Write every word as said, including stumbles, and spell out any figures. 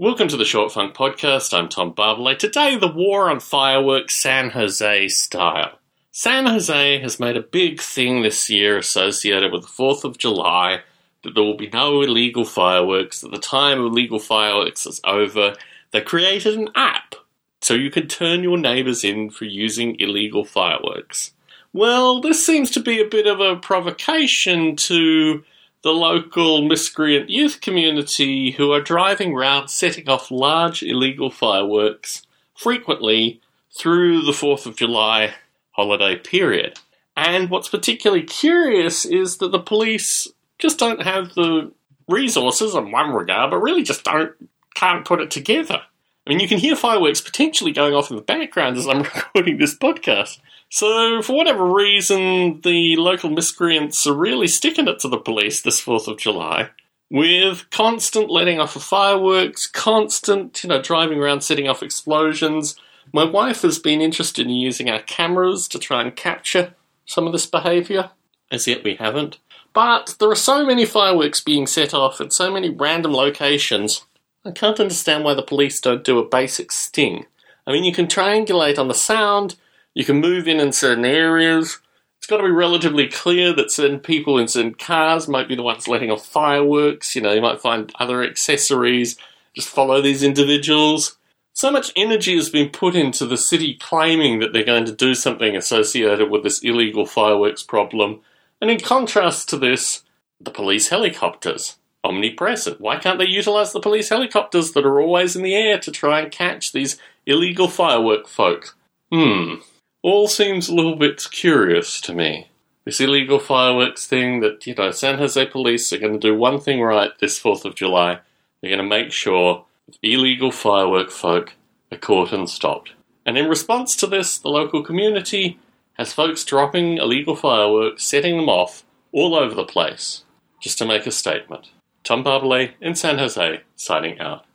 Welcome to the Short Funk Podcast. I'm Tom Barbellay. Today, the war on fireworks, San Jose style. San Jose has made a big thing this year associated with the fourth of July, that there will be no illegal fireworks, that the time of illegal fireworks is over. They created an app so you can turn your neighbours in for using illegal fireworks. Well, this seems to be a bit of a provocation to the local miscreant youth community who are driving round setting off large illegal fireworks frequently through the fourth of July holiday period. And what's particularly curious is that the police just don't have the resources in one regard, but really just don't can't put it together. I mean, you can hear fireworks potentially going off in the background as I'm recording this podcast. So, for whatever reason, the local miscreants are really sticking it to the police this fourth of July, with constant letting off of fireworks, constant, you know, driving around setting off explosions. My wife has been interested in using our cameras to try and capture some of this behaviour. As yet, we haven't. But there are so many fireworks being set off at so many random locations, I can't understand why the police don't do a basic sting. I mean, you can triangulate on the sound. You can move in in certain areas. It's got to be relatively clear that certain people in certain cars might be the ones letting off fireworks. You know, you might find other accessories. Just follow these individuals. So much energy has been put into the city claiming that they're going to do something associated with this illegal fireworks problem. And in contrast to this, the police helicopters. Omnipresent. Why can't they utilise the police helicopters that are always in the air to try and catch these illegal firework folk? Hmm. All seems a little bit curious to me. This illegal fireworks thing that, you know, San Jose police are going to do one thing right this fourth of July. They're going to make sure that illegal firework folk are caught and stopped. And in response to this, the local community has folks dropping illegal fireworks, setting them off all over the place, just to make a statement. Tom Barbellay in San Jose, signing out.